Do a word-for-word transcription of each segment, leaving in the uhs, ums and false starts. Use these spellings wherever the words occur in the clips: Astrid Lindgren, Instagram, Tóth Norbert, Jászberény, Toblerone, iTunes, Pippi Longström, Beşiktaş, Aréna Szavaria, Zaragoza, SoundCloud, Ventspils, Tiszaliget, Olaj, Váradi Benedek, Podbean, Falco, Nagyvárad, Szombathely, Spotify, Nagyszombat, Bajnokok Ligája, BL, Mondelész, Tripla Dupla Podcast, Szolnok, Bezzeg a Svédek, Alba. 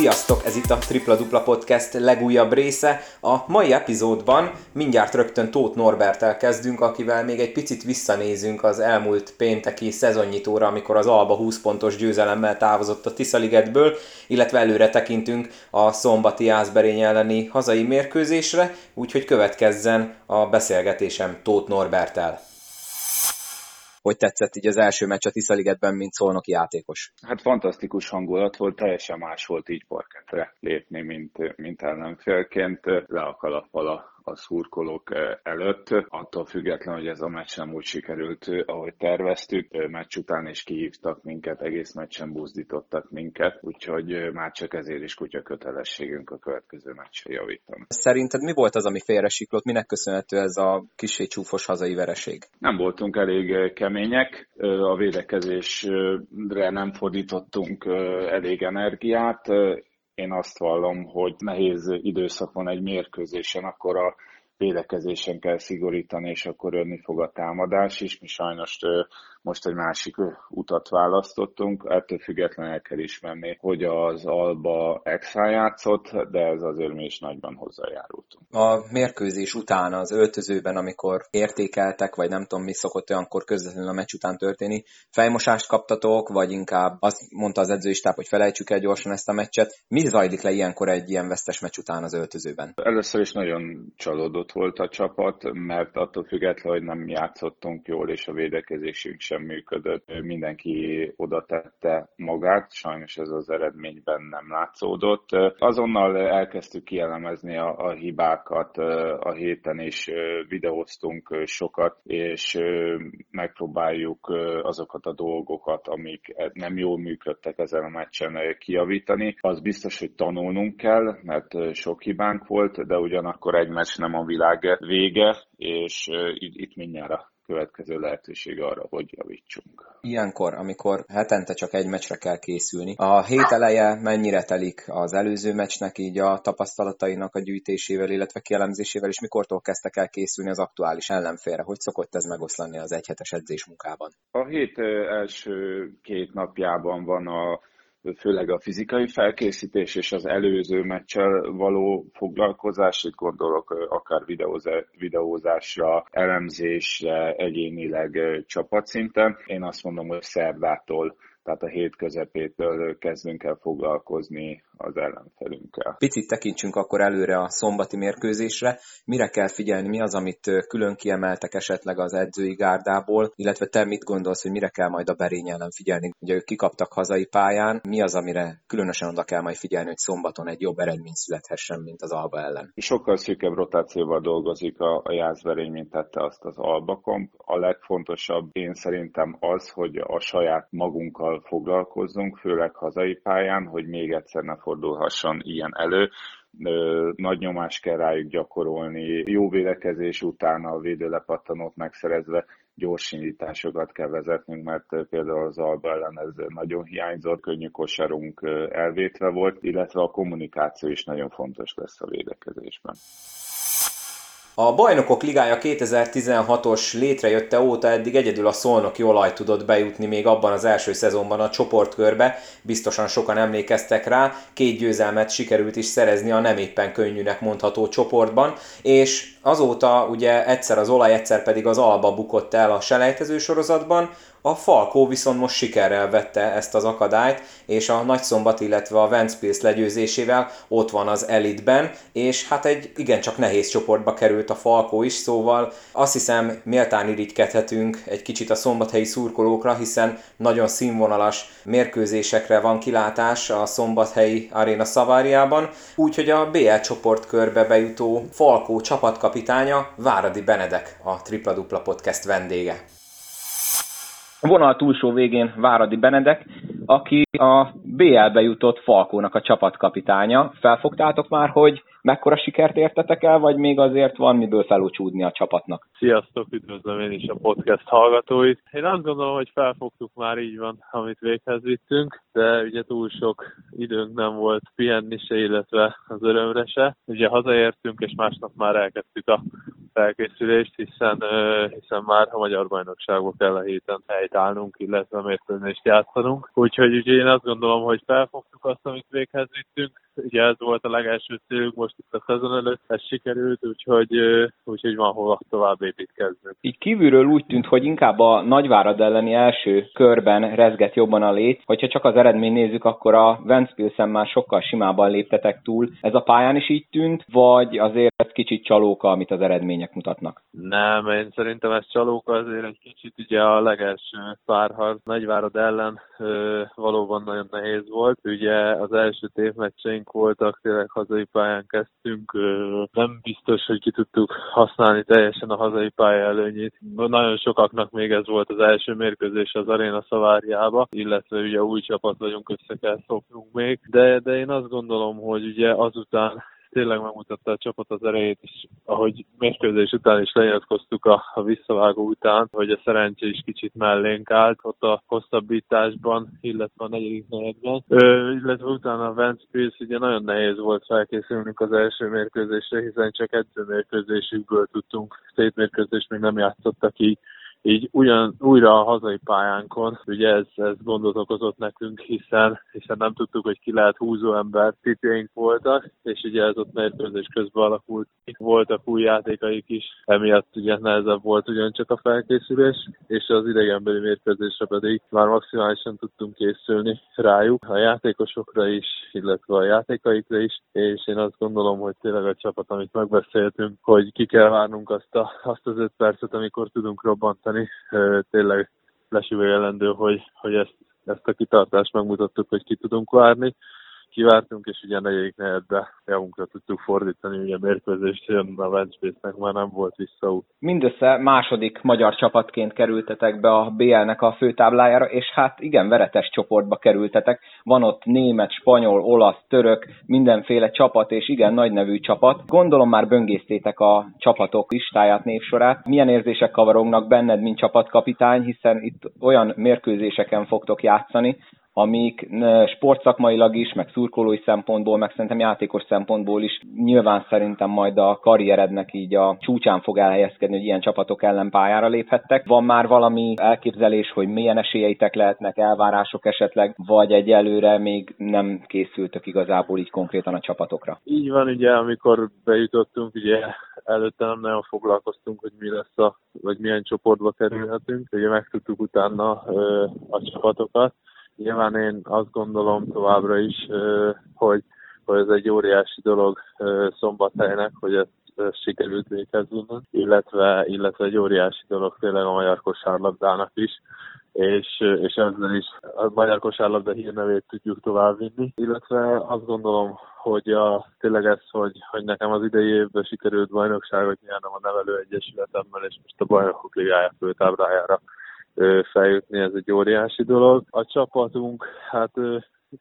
Sziasztok, ez itt a Tripla Dupla Podcast legújabb része. A mai epizódban mindjárt rögtön Tóth Norberttel kezdünk, akivel még egy picit visszanézünk az elmúlt pénteki szezonnyitóra, amikor az Alba húsz pontos győzelemmel távozott a Tiszaligetből, illetve előre tekintünk a szombati Jászberény elleni hazai mérkőzésre, úgyhogy következzen a beszélgetésem Tóth Norberttel. Hogy tetszett így az első meccs a Tiszaligetben, mint szolnoki játékos? Hát fantasztikus hangulat volt, teljesen más volt így parkettre lépni, mint, mint ellenfélként. Le a kalappal a, a szurkolók előtt. Attól függetlenül, hogy ez a meccs nem úgy sikerült, ahogy terveztük. Meccs után is kihívtak minket, egész meccsen buzdítottak minket, úgyhogy már csak ezért is kutya kötelességünk a következő meccsre javítani. Szerinted mi volt az, ami félresiklott? Minek köszönhető ez a kissé csúfos hazai vereség? Nem voltunk elég kemény. A védekezésre nem fordítottunk elég energiát. Én azt vallom, hogy nehéz időszak van egy mérkőzésen, akkor a védekezésen kell szigorítani, és akkor jönni fog a támadás is. Mi sajnos most egy másik utat választottunk. Ettől függetlenül el kell ismerni, hogy az Alba extra játszott, de ez azért mi is nagyban hozzájárultunk. A mérkőzés után az öltözőben, amikor értékeltek, vagy nem tudom mi szokott olyankor közvetlenül a meccs után történni, fejmosást kaptatok, vagy inkább azt mondta az edzőistáb, hogy felejtsük el gyorsan ezt a meccset. Mi zajlik le ilyenkor egy ilyen vesztes meccs után az öltözőben? Először is nagyon csalódott volt a csapat, mert attól függetlenül, hogy nem játszottunk jól, és a védekezésünk sem működött. Mindenki oda tette magát, sajnos ez az eredményben nem látszódott. Azonnal elkezdtük kielemezni a, a hibákat, a héten is videóztunk sokat, és megpróbáljuk azokat a dolgokat, amik nem jól működtek ezen a meccsen kijavítani. Az biztos, hogy tanulnunk kell, mert sok hibánk volt, de ugyanakkor egy meccs nem a világ vége, és itt mindjárt következő lehetőség arra, hogy javítsunk. Ilyenkor, amikor hetente csak egy meccsre kell készülni, a hét eleje mennyire telik az előző meccsnek, így a tapasztalatainak a gyűjtésével, illetve kielemzésével, és mikortól kezdtek el készülni az aktuális ellenfélre? Hogy szokott ez megoszlani az egyhetes edzés munkában? A hét első két napjában van a főleg a fizikai felkészítés és az előző meccsel való foglalkozás, itt gondolok akár videózásra, elemzésre, egyénileg csapatszinten. Én azt mondom, hogy szerdától, tehát a hét közepétől kezdünk el foglalkozni az ellenfelünkkel. Picit tekintsünk akkor előre a szombati mérkőzésre. Mire kell figyelni, mi az, amit külön kiemeltek esetleg az edzői gárdából, illetve te mit gondolsz, hogy mire kell majd a Berény ellen figyelni? Ugye ők kikaptak hazai pályán, mi az, amire különösen oda kell majd figyelni, hogy szombaton egy jobb eredmény születhessen, mint az Alba ellen? Sokkal szűkebb rotációval dolgozik a, a Jászberény, mint tette azt az Alba komp. A legfontosabb én szerintem az, hogy a saját magunkkal foglalkozzunk, főleg hazai pályán, hogy még egyszer ne fordulhasson ilyen elő. Nagy nyomást kell rájuk gyakorolni. Jó védekezés után a védőlepattanót megszerezve gyors indításokat kell vezetnünk, mert például az Alba ellen ez nagyon hiányzott, könnyű kosarunk elvétve volt, illetve a kommunikáció is nagyon fontos lesz a védekezésben. A Bajnokok Ligája kétezer-tizenhatos létrejötte óta eddig egyedül a szolnoki Olaj tudott bejutni még abban az első szezonban a csoportkörbe, biztosan sokan emlékeztek rá, két győzelmet sikerült is szerezni a nem éppen könnyűnek mondható csoportban, és azóta ugye egyszer az Olaj, egyszer pedig az Alba bukott el a selejtező sorozatban, a Falco viszont most sikerrel vette ezt az akadályt, és a Nagyszombat, illetve a Ventspils legyőzésével ott van az elitben, és hát egy igencsak nehéz csoportba került a Falco is, szóval azt hiszem méltán irigykedhetünk egy kicsit a szombathelyi szurkolókra, hiszen nagyon színvonalas mérkőzésekre van kilátás a szombathelyi Aréna Szavariában, úgyhogy a bé el csoportkörbe bejutó Falco csapatkapitánya Váradi Benedek a Tripla Dupla Podcast vendége. A vonal túlsó végén Váradi Benedek, aki a bé elbe jutott Falcónak a csapatkapitánya. Felfogtátok már, hogy mekkora sikert értetek el, vagy még azért van miből felúcsúdni a csapatnak? Sziasztok, üdvözlöm én is a podcast hallgatóit. Én azt gondolom, hogy felfogtuk már, így van, amit véghez vittünk, de ugye túl sok időnk nem volt pihenni se, illetve az örömre se. Ugye hazaértünk, és másnap már elkezdtük a felkészülést, hiszen, hiszen már a magyar bajnokságba kell a héten helytállnunk, illetve mérkőzést játszanunk. Úgyhogy ugye én azt gondolom, hogy felfogtuk azt, amit véghez vittünk. Ugye ez volt a legelső célunk most itt a szezon előtt, ez sikerült, úgyhogy, úgyhogy van hova tovább építkeznünk. Így kívülről úgy tűnt, hogy inkább a Nagyvárad elleni első körben rezgett jobban a lét. Hogyha csak az eredményt nézzük, akkor a Ventspilsen már sokkal simában léptetek túl. Ez a pályán is így tűnt, vagy azért kicsit csalóka, amit az eredmények mutatnak? Nem, én szerintem ez csalóka, azért egy kicsit ugye a legelső párharc Nagyvárad ellen ö, valóban nagyon nehéz volt. Ugye az első tévmeccseink voltak, tényleg hazai pályán kezdtünk. Nem biztos, hogy ki tudtuk használni teljesen a hazai pálya előnyét. Nagyon sokaknak még ez volt az első mérkőzés az Aréna Szaváriába, illetve ugye új csapat vagyunk, össze kell szoknunk még. De, de én azt gondolom, hogy ugye azután tényleg megmutatta a csapat az erejét, és ahogy mérkőzés után is lenyilatkoztuk a, a visszavágó után, hogy a szerencse is kicsit mellénk állt ott a hosszabbításban, illetve a negyedik negyedben. Ö, illetve utána a Ventspils, ugye nagyon nehéz volt felkészülnünk az első mérkőzésre, hiszen csak edzőmérkőzésükből tudtunk, tétmérkőzést még nem játszottak így. Így ugyan, újra a hazai pályánkon, ugye ez, ez gondot okozott nekünk, hiszen, hiszen nem tudtuk, hogy ki lehet húzó ember, tipjeink voltak, és ugye ez ott mérkőzés közben alakult. Voltak új játékaik is, emiatt ugye nehezebb volt ugyancsak a felkészülés, és az idegenbeli mérkőzésre pedig már maximálisan tudtunk készülni rájuk, a játékosokra is, illetve a játékaikra is, és én azt gondolom, hogy tényleg a csapat, amit megbeszéltünk, hogy ki kell várnunk azt, a, azt az öt percet, amikor tudunk robbantani. Tényleg lesüvegelendő, hogy, hogy ezt, ezt a kitartást megmutattuk, hogy ki tudunk várni. Kivártunk, és ugye a negyedik negyedbe javunkra tudtuk fordítani, ugye a mérkőzést, a Ventspilsnek már nem volt visszaút. Mindössze második magyar csapatként kerültetek be a bé el-nek a főtáblájára, és hát igen, veretes csoportba kerültetek. Van ott német, spanyol, olasz, török, mindenféle csapat, és igen, nagynevű csapat. Gondolom már böngésztétek a csapatok listáját, névsorát. Milyen érzések kavarognak benned, mint csapatkapitány, hiszen itt olyan mérkőzéseken fogtok játszani, amik sportszakmailag is, meg szurkolói szempontból, meg szerintem játékos szempontból is nyilván szerintem majd a karrierednek így a csúcsán fog elhelyezkedni, hogy ilyen csapatok ellen pályára léphettek. Van már valami elképzelés, hogy milyen esélyeitek lehetnek, elvárások esetleg, vagy egyelőre még nem készültök igazából így konkrétan a csapatokra? Így van, ugye, amikor bejutottunk, ugye előtte nem nagyon foglalkoztunk, hogy mi lesz a, vagy milyen csoportba kerülhetünk, ugye megtudtuk utána ö, a csapatokat. Nyilván én azt gondolom továbbra is, hogy, hogy ez egy óriási dolog Szombathelynek, hogy ezt sikerült végeznünk, illetve, illetve egy óriási dolog tényleg a magyar kosárlabdának is, és, és ezzel is a magyar kosárlabda hírnevét tudjuk továbbvinni. Illetve azt gondolom, hogy a, tényleg ez, hogy, hogy nekem az idei évben sikerült bajnokságot nyernem a nevelőegyesületemmel, és most a Bajnokok Ligája főtáblájára feljutni, ez egy óriási dolog. A csapatunk, hát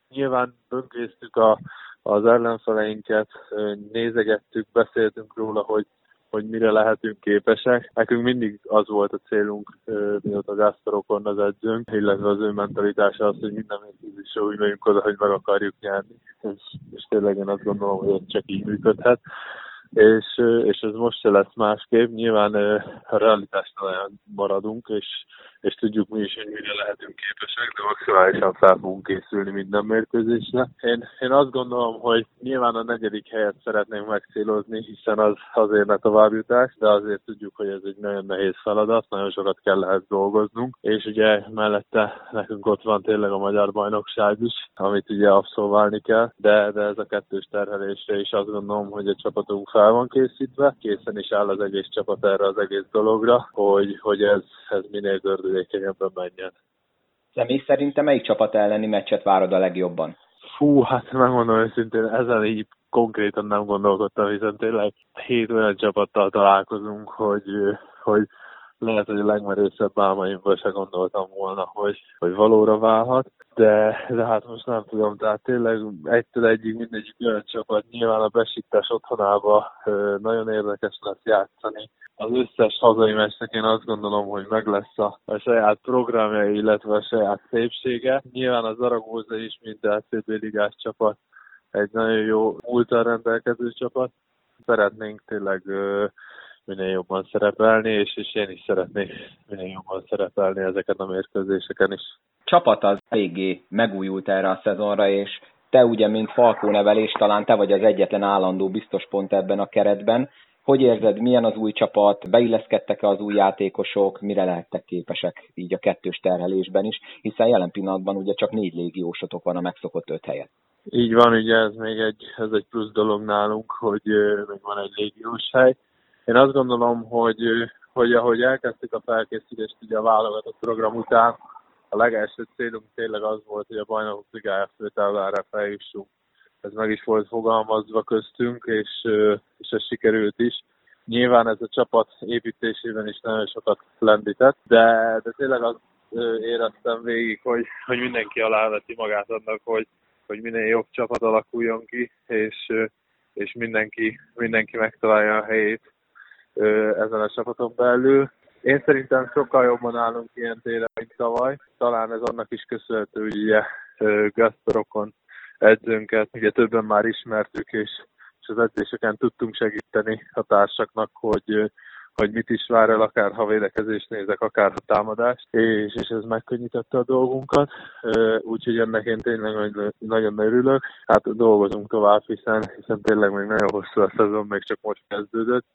nyilván böngésztük a, az ellenfeleinket, nézegettük, beszéltünk róla, hogy, hogy mire lehetünk képesek. Nekünk mindig az volt a célunk, mióta Gásztorokon az edzőnk, illetve az ő mentalitása az, hogy minden mérkőzésre úgy megyünk oda, hogy meg akarjuk nyerni. És, és tényleg én azt gondolom, hogy csak így működhet. És, és ez most se lesz másképp. Nyilván a realitásnál maradunk, és, és tudjuk mi is, hogy mire lehetünk képesek, de maximálisan fel fogunk készülni minden mérkőzésre. Én, én azt gondolom, hogy nyilván a negyedik helyet szeretnénk megcélozni, hiszen az azért ne továbbjutás, de azért tudjuk, hogy ez egy nagyon nehéz feladat, nagyon sokat kell lehet dolgoznunk, és ugye mellette nekünk ott van tényleg a magyar bajnokság is, amit ugye abszolválni kell, de, de ez a kettős terhelésre is azt gondolom, hogy a csapatunk fel van készítve, készen is áll az egész csapat erre az egész dologra, hogy, hogy ez, ez minél gördülékenyebben menjen. Személy szerintem melyik csapat elleni meccset várod a legjobban? Fú, hát megmondom őszintén, ezen így konkrétan nem gondolkodtam, hiszen tényleg hét olyan csapattal találkozunk, hogy, hogy lehet, hogy a legmerőszebb álmaimból se gondoltam volna, hogy, hogy valóra válhat, de, de hát most nem tudom, tehát tényleg egytől egyig mindegyik olyan csapat, nyilván a Beşiktaş otthonába nagyon érdekes lesz játszani. Az összes hazai meccsnek én azt gondolom, hogy meg lesz a, a saját programja, illetve a saját szépsége. Nyilván a Zaragoza is, mint a cé bé ligás csapat, egy nagyon jó múltal rendelkező csapat. Szeretnénk tényleg minél jobban szerepelni, és, és én is szeretnék minél jobban szerepelni ezeket a mérkőzéseken is. Csapat az eléggé megújult erre a szezonra, és te ugye, mint Falco nevelés, talán te vagy az egyetlen állandó biztos pont ebben a keretben. Hogy érzed, milyen az új csapat, beilleszkedtek-e az új játékosok, mire lehettek képesek így a kettős terhelésben is, hiszen jelen pillanatban ugye csak négy légiósotok van a megszokott öt helyet. Így van, ugye ez még egy, ez egy plusz dolog nálunk, hogy még van egy légiós hely. Én azt gondolom, hogy, hogy ahogy elkezdtük a felkészítést ugye a válogatott program után, a legelső célunk tényleg az volt, hogy a Bajnokok Ligája főtáblára feljussunk. Ez meg is volt fogalmazva köztünk, és, és ez sikerült is. Nyilván ez a csapat építésében is nagyon sokat lendített, de, de tényleg azt éreztem végig, hogy, hogy mindenki aláveti magát annak, hogy, hogy minél jobb csapat alakuljon ki, és, és mindenki, mindenki megtalálja a helyét ezen a csapaton belül. Én szerintem sokkal jobban állunk ilyen télen, mint tavaly. Talán ez annak is köszönhető, hogy ugye Gasparokon edzőnket, ugye többen már ismertük, és, és az edzéseken tudtunk segíteni a társaknak, hogy, hogy mit is vár el, akár ha védekezést nézek, akár ha támadást, és, és ez megkönnyítette a dolgunkat, úgyhogy ennek én tényleg nagyon örülök. Hát dolgozunk tovább, hiszen, hiszen tényleg még nagyon hosszú a szezon, még csak most kezdődött,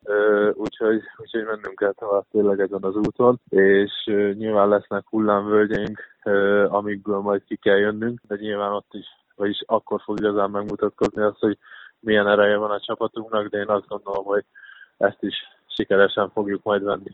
úgyhogy, úgyhogy mennünk kell tovább tényleg ezen az úton, és nyilván lesznek hullámvölgyeink, amikből majd ki kell jönnünk, de nyilván ott is vagyis akkor fog igazán megmutatkozni azt, hogy milyen ereje van a csapatunknak, de én azt gondolom, hogy ezt is sikeresen fogjuk majd venni.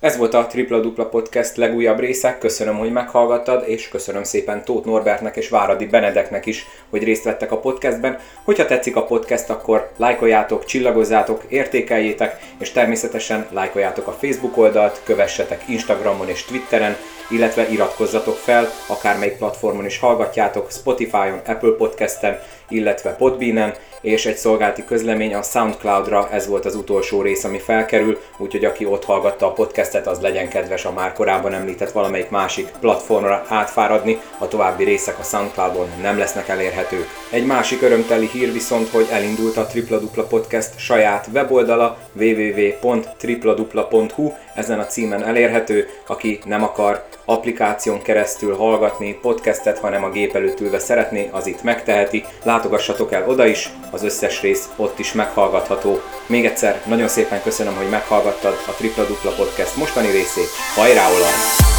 Ez volt a Tripla Dupla Podcast legújabb része, köszönöm, hogy meghallgattad, és köszönöm szépen Tóth Norbertnek és Váradi Benedeknek is, hogy részt vettek a podcastben. Hogyha tetszik a podcast, akkor lájkoljátok, csillagozzátok, értékeljétek, és természetesen lájkoljátok a Facebook oldalt, kövessetek Instagramon és Twitteren, illetve iratkozzatok fel, akármelyik platformon is hallgatjátok, Spotify-on, Apple Podcasten, illetve Podbeanen, és egy szolgálati közlemény a SoundCloud-ra, ez volt az utolsó rész, ami felkerül, úgyhogy aki ott hallgatta a podcastet, az legyen kedves a már korábban említett valamelyik másik platformra átfáradni, a további részek a SoundCloud-on nem lesznek elérhetők. Egy másik örömteli hír viszont, hogy elindult a Tripla Dupla Podcast saját weboldala, double-u double-u double-u pont tripladupla pont hu, ezen a címen elérhető, aki nem akar applikáción keresztül hallgatni podcastet, hanem a gép előtt ülve szeretné, az itt megteheti. Látogassatok el oda is, az összes rész ott is meghallgatható. Még egyszer nagyon szépen köszönöm, hogy meghallgattad a Tripla Dupla Podcast mostani részét. Hajrá, Olaj!